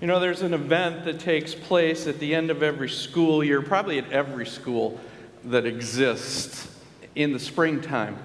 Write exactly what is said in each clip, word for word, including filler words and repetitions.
You know, there's an event that takes place at the end of every school year, probably at every school that exists in the springtime.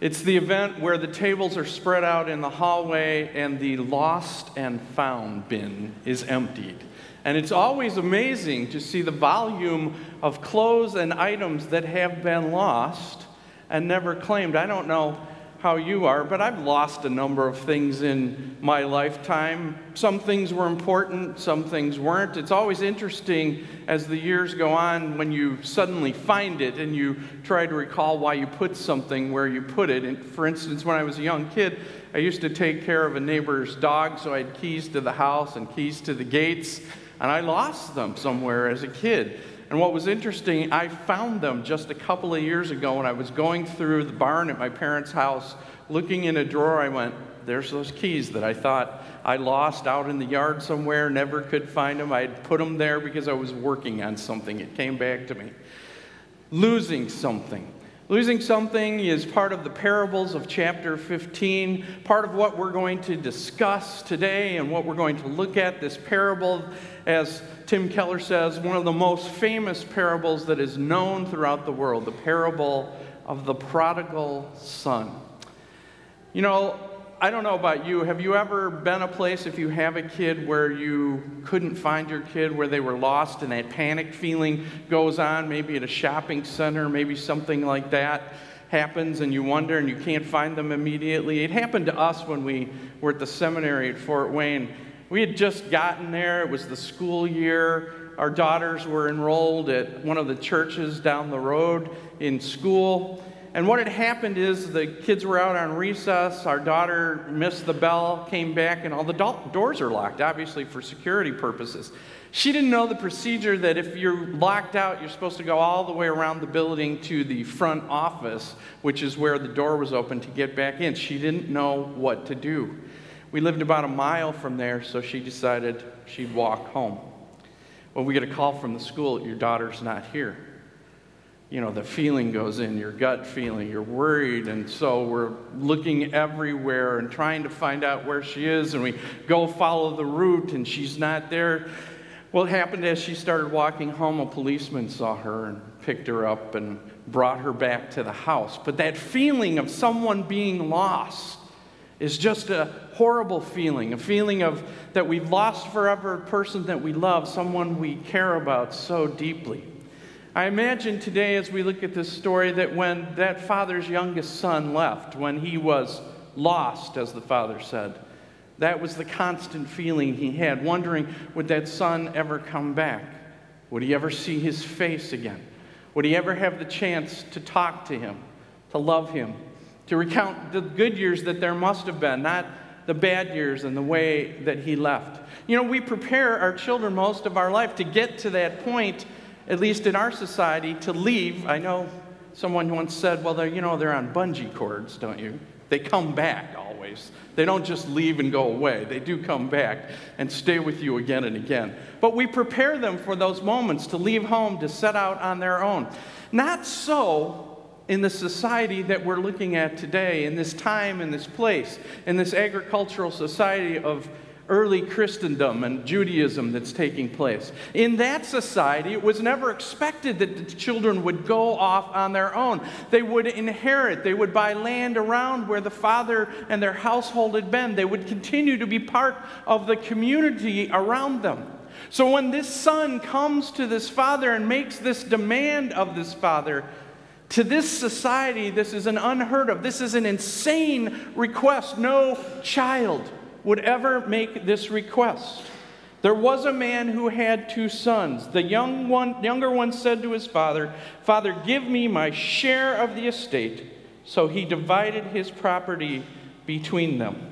It's the event where the tables are spread out in the hallway and the lost and found bin is emptied. And it's always amazing to see the volume of clothes and items that have been lost and never claimed. I don't know how you are, but I've lost a number of things in my lifetime. Some things were important, some things weren't. It's always interesting as the years go on when you suddenly find it and you try to recall why you put something where you put it. And for instance, when I was a young kid, I used to take care of a neighbor's dog, so I had keys to the house and keys to the gates, and I lost them somewhere as a kid. And what was interesting, I found them just a couple of years ago when I was going through the barn at my parents' house, looking in a drawer. I went, there's those keys that I thought I lost out in the yard somewhere, never could find them. I had put them there because I was working on something. It came back to me. Losing something. Losing something is part of the parables of chapter fifteen, part of what we're going to discuss today and what we're going to look at. This parable, as Tim Keller says, one of the most famous parables that is known throughout the world, the parable of the prodigal son. You know, I don't know about you, have you ever been a place, if you have a kid, where you couldn't find your kid, where they were lost and that panic feeling goes on, maybe at a shopping center, maybe something like that happens and you wonder and you can't find them immediately? It happened to us when we were at the seminary at Fort Wayne. We had just gotten there, it was the school year, our daughters were enrolled at one of the churches down the road in school. And what had happened is the kids were out on recess, our daughter missed the bell, came back, and all the do- doors are locked, obviously for security purposes. She didn't know the procedure that if you're locked out, you're supposed to go all the way around the building to the front office, which is where the door was open to get back in. She didn't know what to do. We lived about a mile from there, so she decided she'd walk home. Well, we get a call from the school, your daughter's not here. You know, the feeling goes in, your gut feeling, you're worried, and so we're looking everywhere and trying to find out where she is, and we go follow the route, and she's not there. Well, it happened as she started walking home, a policeman saw her and picked her up and brought her back to the house. But that feeling of someone being lost is just a horrible feeling, a feeling of that we've lost forever a person that we love, someone we care about so deeply. I imagine today as we look at this story that when that father's youngest son left, when he was lost, as the father said, that was the constant feeling he had, wondering, would that son ever come back? Would he ever see his face again? Would he ever have the chance to talk to him, to love him, to recount the good years that there must have been, not the bad years and the way that he left? You know, we prepare our children most of our life to get to that point, at least in our society, to leave. I know someone once said, well, they're, you know, they're on bungee cords, don't you? They come back always. They don't just leave and go away. They do come back and stay with you again and again. But we prepare them for those moments to leave home, to set out on their own. Not so in the society that we're looking at today, in this time, in this place, in this agricultural society of early Christendom and Judaism that's taking place. In that society, it was never expected that the children would go off on their own. They would inherit. They would buy land around where the father and their household had been. They would continue to be part of the community around them. So when this son comes to this father and makes this demand of this father, to this society, this is an unheard of, this is an insane request. No child would ever make this request. There was a man who had two sons. The young one, younger one said to his father, "Father, give me my share of the estate." So he divided his property between them.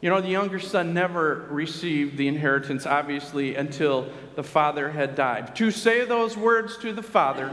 You know, the younger son never received the inheritance, obviously, until the father had died. To say those words to the father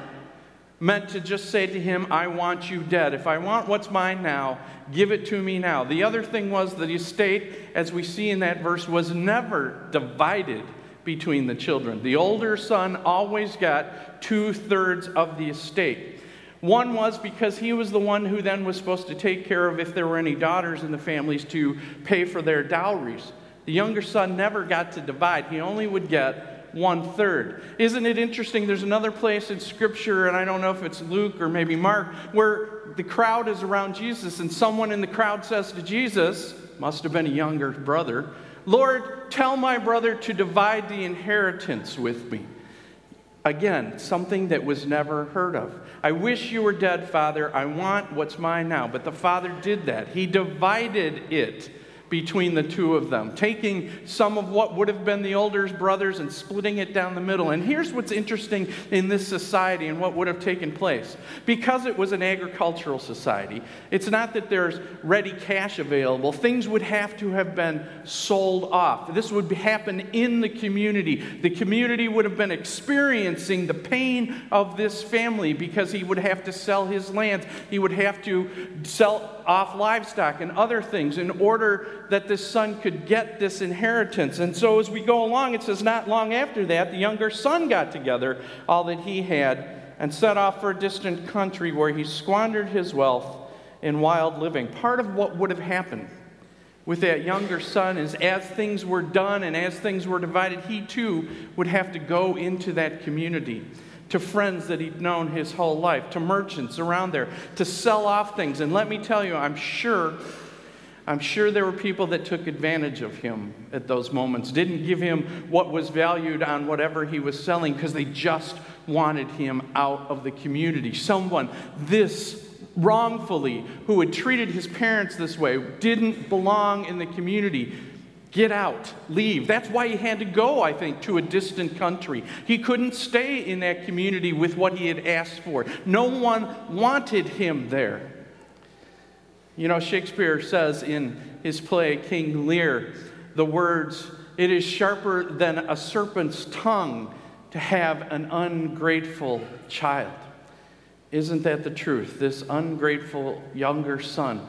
meant to just say to him, I want you dead. If I want what's mine now, give it to me now. The other thing was that the estate, as we see in that verse, was never divided between the children. The older son always got two-thirds of the estate. One was because he was the one who then was supposed to take care of, if there were any daughters in the families, to pay for their dowries. The younger son never got to divide. He only would get one third. Isn't it interesting? There's another place in Scripture, and I don't know if it's Luke or maybe Mark, where the crowd is around Jesus, and someone in the crowd says to Jesus, must have been a younger brother, Lord, tell my brother to divide the inheritance with me. Again, something that was never heard of. I wish you were dead, Father. I want what's mine now. But the father did that. He divided it between the two of them, taking some of what would have been the older brothers and splitting it down the middle. And here's what's interesting in this society and what would have taken place. Because it was an agricultural society, it's not that there's ready cash available. Things would have to have been sold off. This would happen in the community. The community would have been experiencing the pain of this family because he would have to sell his lands. He would have to sell off livestock and other things in order that this son could get this inheritance. And so as we go along, it says not long after that, the younger son got together all that he had and set off for a distant country where he squandered his wealth in wild living. Part of what would have happened with that younger son is as things were done and as things were divided, he too would have to go into that community, to friends that he'd known his whole life, to merchants around there, to sell off things. And let me tell you, I'm sure, I'm sure there were people that took advantage of him at those moments, didn't give him what was valued on whatever he was selling because they just wanted him out of the community. Someone this wrongfully who had treated his parents this way didn't belong in the community. Get out, leave. That's why he had to go, I think, to a distant country. He couldn't stay in that community with what he had asked for. No one wanted him there. You know, Shakespeare says in his play, King Lear, the words, "It is sharper than a serpent's tongue to have an ungrateful child." Isn't that the truth? This ungrateful younger son.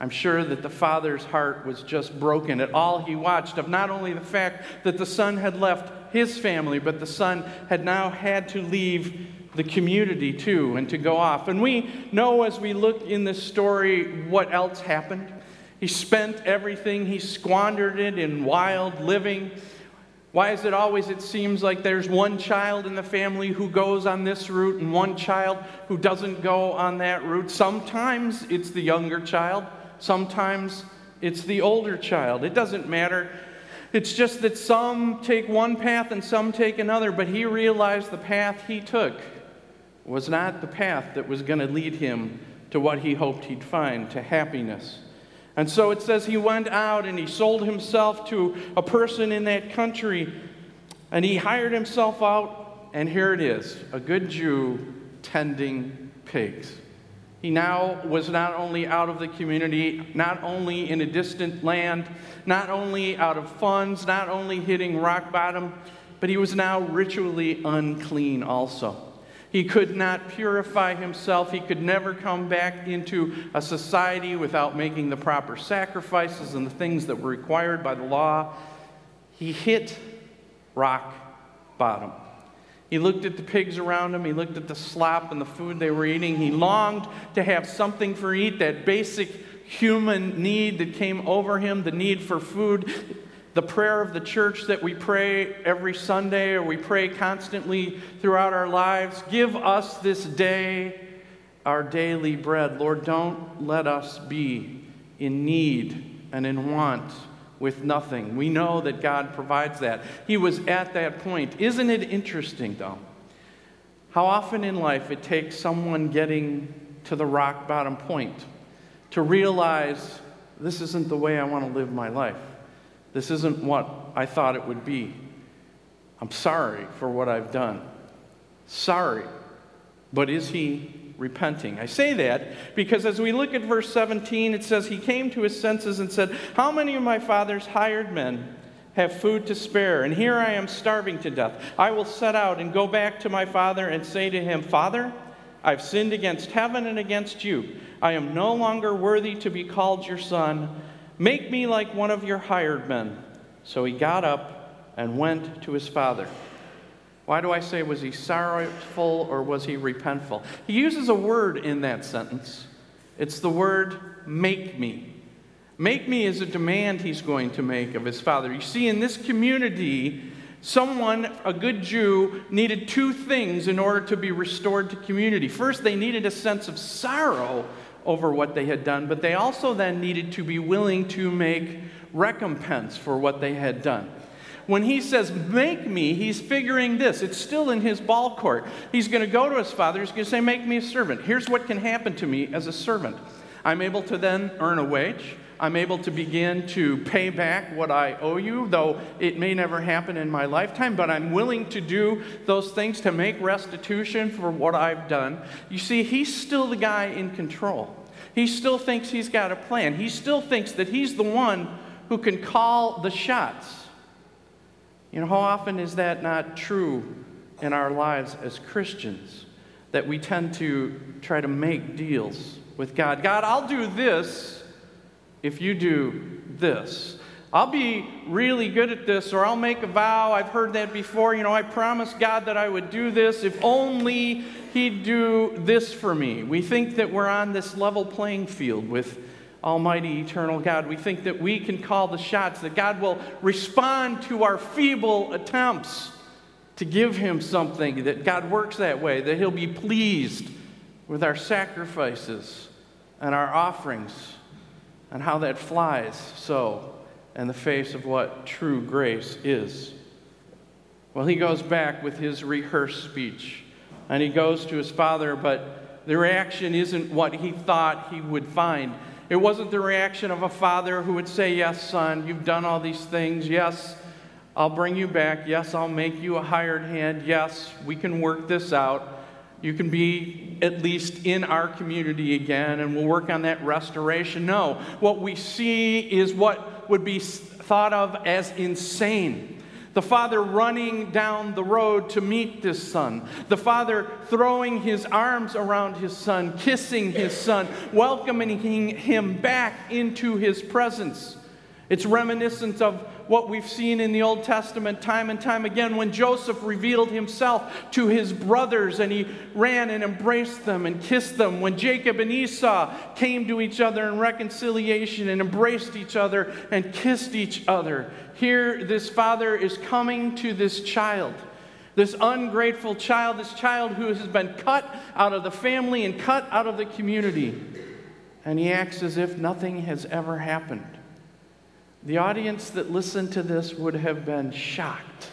I'm sure that the father's heart was just broken at all he watched of not only the fact that the son had left his family, but the son had now had to leave the community too and to go off. And we know as we look in this story what else happened. He spent everything. He squandered it in wild living. Why is it always, it seems like there's one child in the family who goes on this route and one child who doesn't go on that route? Sometimes it's the younger child. Sometimes it's the older child. It doesn't matter. It's just that some take one path and some take another, but he realized the path he took was not the path that was going to lead him to what he hoped he'd find, to happiness. And so it says he went out and he sold himself to a person in that country and he hired himself out, and here it is, a good Jew tending pigs. He now was not only out of the community, not only in a distant land, not only out of funds, not only hitting rock bottom, but he was now ritually unclean also. He could not purify himself. He could never come back into a society without making the proper sacrifices and the things that were required by the law. He hit rock bottom. He looked at the pigs around him. He looked at the slop and the food they were eating. He longed to have something for eat, that basic human need that came over him, the need for food. The prayer of the church that we pray every Sunday, or we pray constantly throughout our lives, give us this day our daily bread. Lord, don't let us be in need and in want with nothing. We know that God provides that. He was at that point. Isn't it interesting, though, how often in life it takes someone getting to the rock bottom point to realize this isn't the way I want to live my life. This isn't what I thought it would be. I'm sorry for what I've done. Sorry. But is he repenting? I say that because as we look at verse seventeen, it says, he came to his senses and said, how many of my father's hired men have food to spare? And here I am starving to death. I will set out and go back to my father and say to him, Father, I've sinned against heaven and against you. I am no longer worthy to be called your son. Make me like one of your hired men. So he got up and went to his father. Why do I say was he sorrowful or was he repentful? He uses a word in that sentence. It's the word make me. Make me is a demand he's going to make of his father. You see, in this community, someone, a good Jew, needed two things in order to be restored to community. First, they needed a sense of sorrow over what they had done, but they also then needed to be willing to make recompense for what they had done. When he says, make me, he's figuring this. It's still in his ball court. He's going to go to his father. He's going to say, make me a servant. Here's what can happen to me as a servant. I'm able to then earn a wage. I'm able to begin to pay back what I owe you, though it may never happen in my lifetime, but I'm willing to do those things to make restitution for what I've done. You see, he's still the guy in control. He still thinks he's got a plan. He still thinks that he's the one who can call the shots. You know, how often is that not true in our lives as Christians, that we tend to try to make deals with God? God, I'll do this if you do this. I'll be really good at this, or I'll make a vow. I've heard that before. You know, I promised God that I would do this if only he'd do this for me. We think that we're on this level playing field with Almighty, eternal God. We think that we can call the shots, that God will respond to our feeble attempts to give him something, that God works that way, that he'll be pleased with our sacrifices and our offerings, and how that flies so in the face of what true grace is. Well, he goes back with his rehearsed speech, and he goes to his father, but the reaction isn't what he thought he would find. It wasn't the reaction of a father who would say, yes, son, you've done all these things. Yes, I'll bring you back. Yes, I'll make you a hired hand. Yes, we can work this out. You can be at least in our community again, and we'll work on that restoration. No, what we see is what would be thought of as insane. The father running down the road to meet this son. The father throwing his arms around his son, kissing his son, welcoming him back into his presence. It's reminiscent of what we've seen in the Old Testament time and time again when Joseph revealed himself to his brothers and he ran and embraced them and kissed them. When Jacob and Esau came to each other in reconciliation and embraced each other and kissed each other. Here, this father is coming to this child, this ungrateful child, this child who has been cut out of the family and cut out of the community. And he acts as if nothing has ever happened. The audience that listened to this would have been shocked,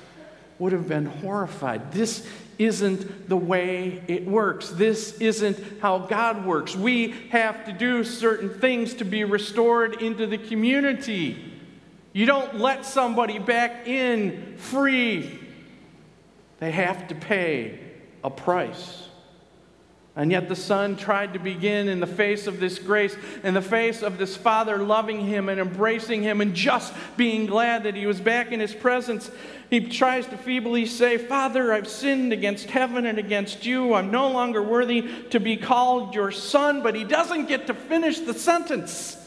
would have been horrified. This isn't the way it works. This isn't how God works. We have to do certain things to be restored into the community. You don't let somebody back in free. They have to pay a price. And yet the son tried to begin in the face of this grace, in the face of this father loving him and embracing him and just being glad that he was back in his presence. He tries to feebly say, Father, I've sinned against heaven and against you. I'm no longer worthy to be called your son. But he doesn't get to finish the sentence.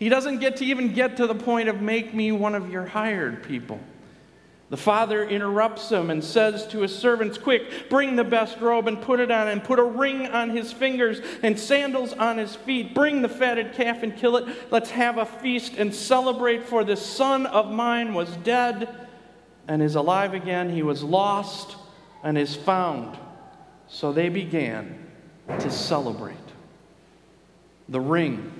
He doesn't get to even get to the point of make me one of your hired people. The father interrupts him and says to his servants, quick, bring the best robe and put it on him. Put a ring on his fingers and sandals on his feet. Bring the fatted calf and kill it. Let's have a feast and celebrate, for this son of mine was dead and is alive again. He was lost and is found. So they began to celebrate. The ring.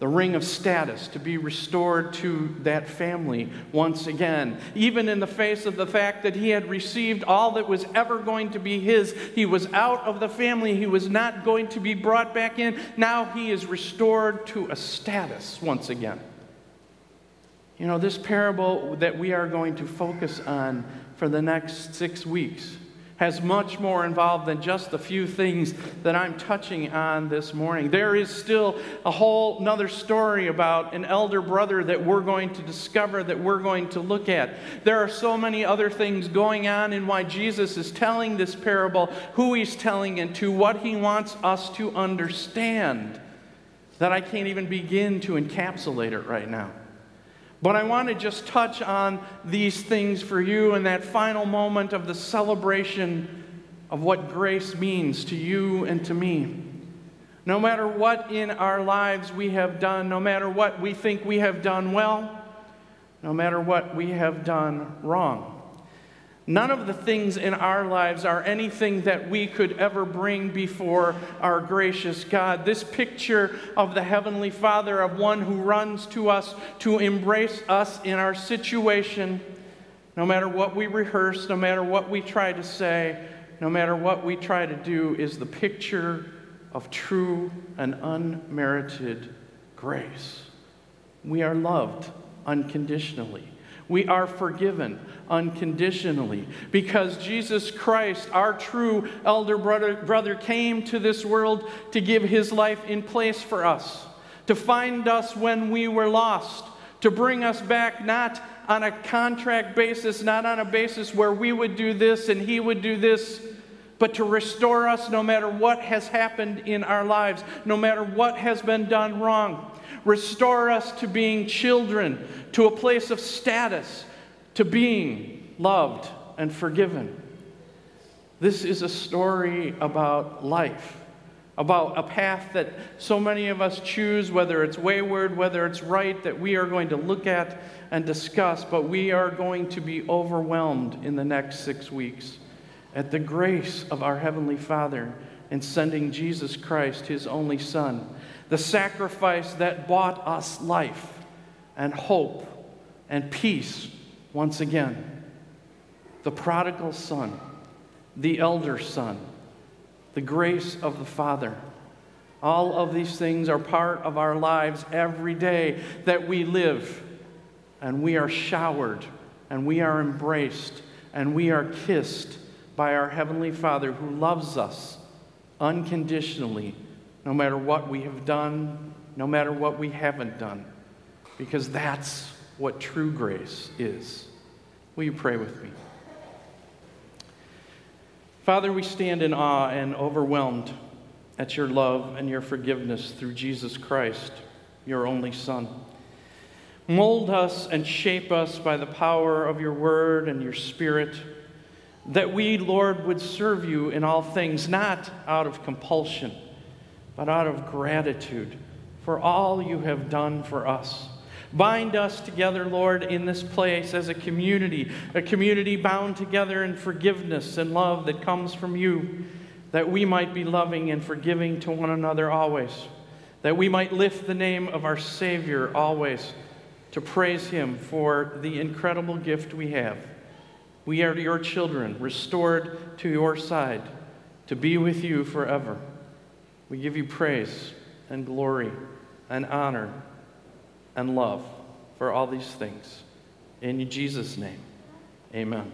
The ring of status to be restored to that family once again. Even in the face of the fact that he had received all that was ever going to be his, he was out of the family, he was not going to be brought back in. Now he is restored to a status once again. You know, this parable that we are going to focus on for the next six weeks has much more involved than just the few things that I'm touching on this morning. There is still a whole nother story about an elder brother that we're going to discover, that we're going to look at. There are so many other things going on in why Jesus is telling this parable, who he's telling it to, what he wants us to understand, that I can't even begin to encapsulate it right now. But I want to just touch on these things for you in that final moment of the celebration of what grace means to you and to me. No matter what in our lives we have done, no matter what we think we have done well, no matter what we have done wrong, none of the things in our lives are anything that we could ever bring before our gracious God. This picture of the Heavenly Father, of one who runs to us to embrace us in our situation, no matter what we rehearse, no matter what we try to say, no matter what we try to do, is the picture of true and unmerited grace. We are loved unconditionally. We are forgiven unconditionally because Jesus Christ, our true elder brother, brother, came to this world to give his life in place for us, to find us when we were lost, to bring us back, not on a contract basis, not on a basis where we would do this and he would do this, but to restore us no matter what has happened in our lives, no matter what has been done wrong. Restore us to being children, to a place of status, to being loved and forgiven. This is a story about life, about a path that so many of us choose, whether it's wayward, whether it's right, that we are going to look at and discuss, but we are going to be overwhelmed in the next six weeks at the grace of our Heavenly Father in sending Jesus Christ, his only Son, the sacrifice that bought us life and hope and peace once again. The prodigal son, the elder son, the grace of the Father. All of these things are part of our lives every day that we live, and we are showered, and we are embraced, and we are kissed by our Heavenly Father who loves us unconditionally, no matter what we have done, no matter what we haven't done, because that's what true grace is. Will you pray with me? Father, we stand in awe and overwhelmed at your love and your forgiveness through Jesus Christ, your only Son. Mold us and shape us by the power of your word and your Spirit, that we, Lord, would serve you in all things, not out of compulsion, but out of gratitude for all you have done for us. Bind us together, Lord, in this place as a community, a community bound together in forgiveness and love that comes from you, that we might be loving and forgiving to one another always, that we might lift the name of our Savior always to praise him for the incredible gift we have. We are your children, restored to your side, to be with you forever. We give you praise and glory and honor and love for all these things. In Jesus' name, amen.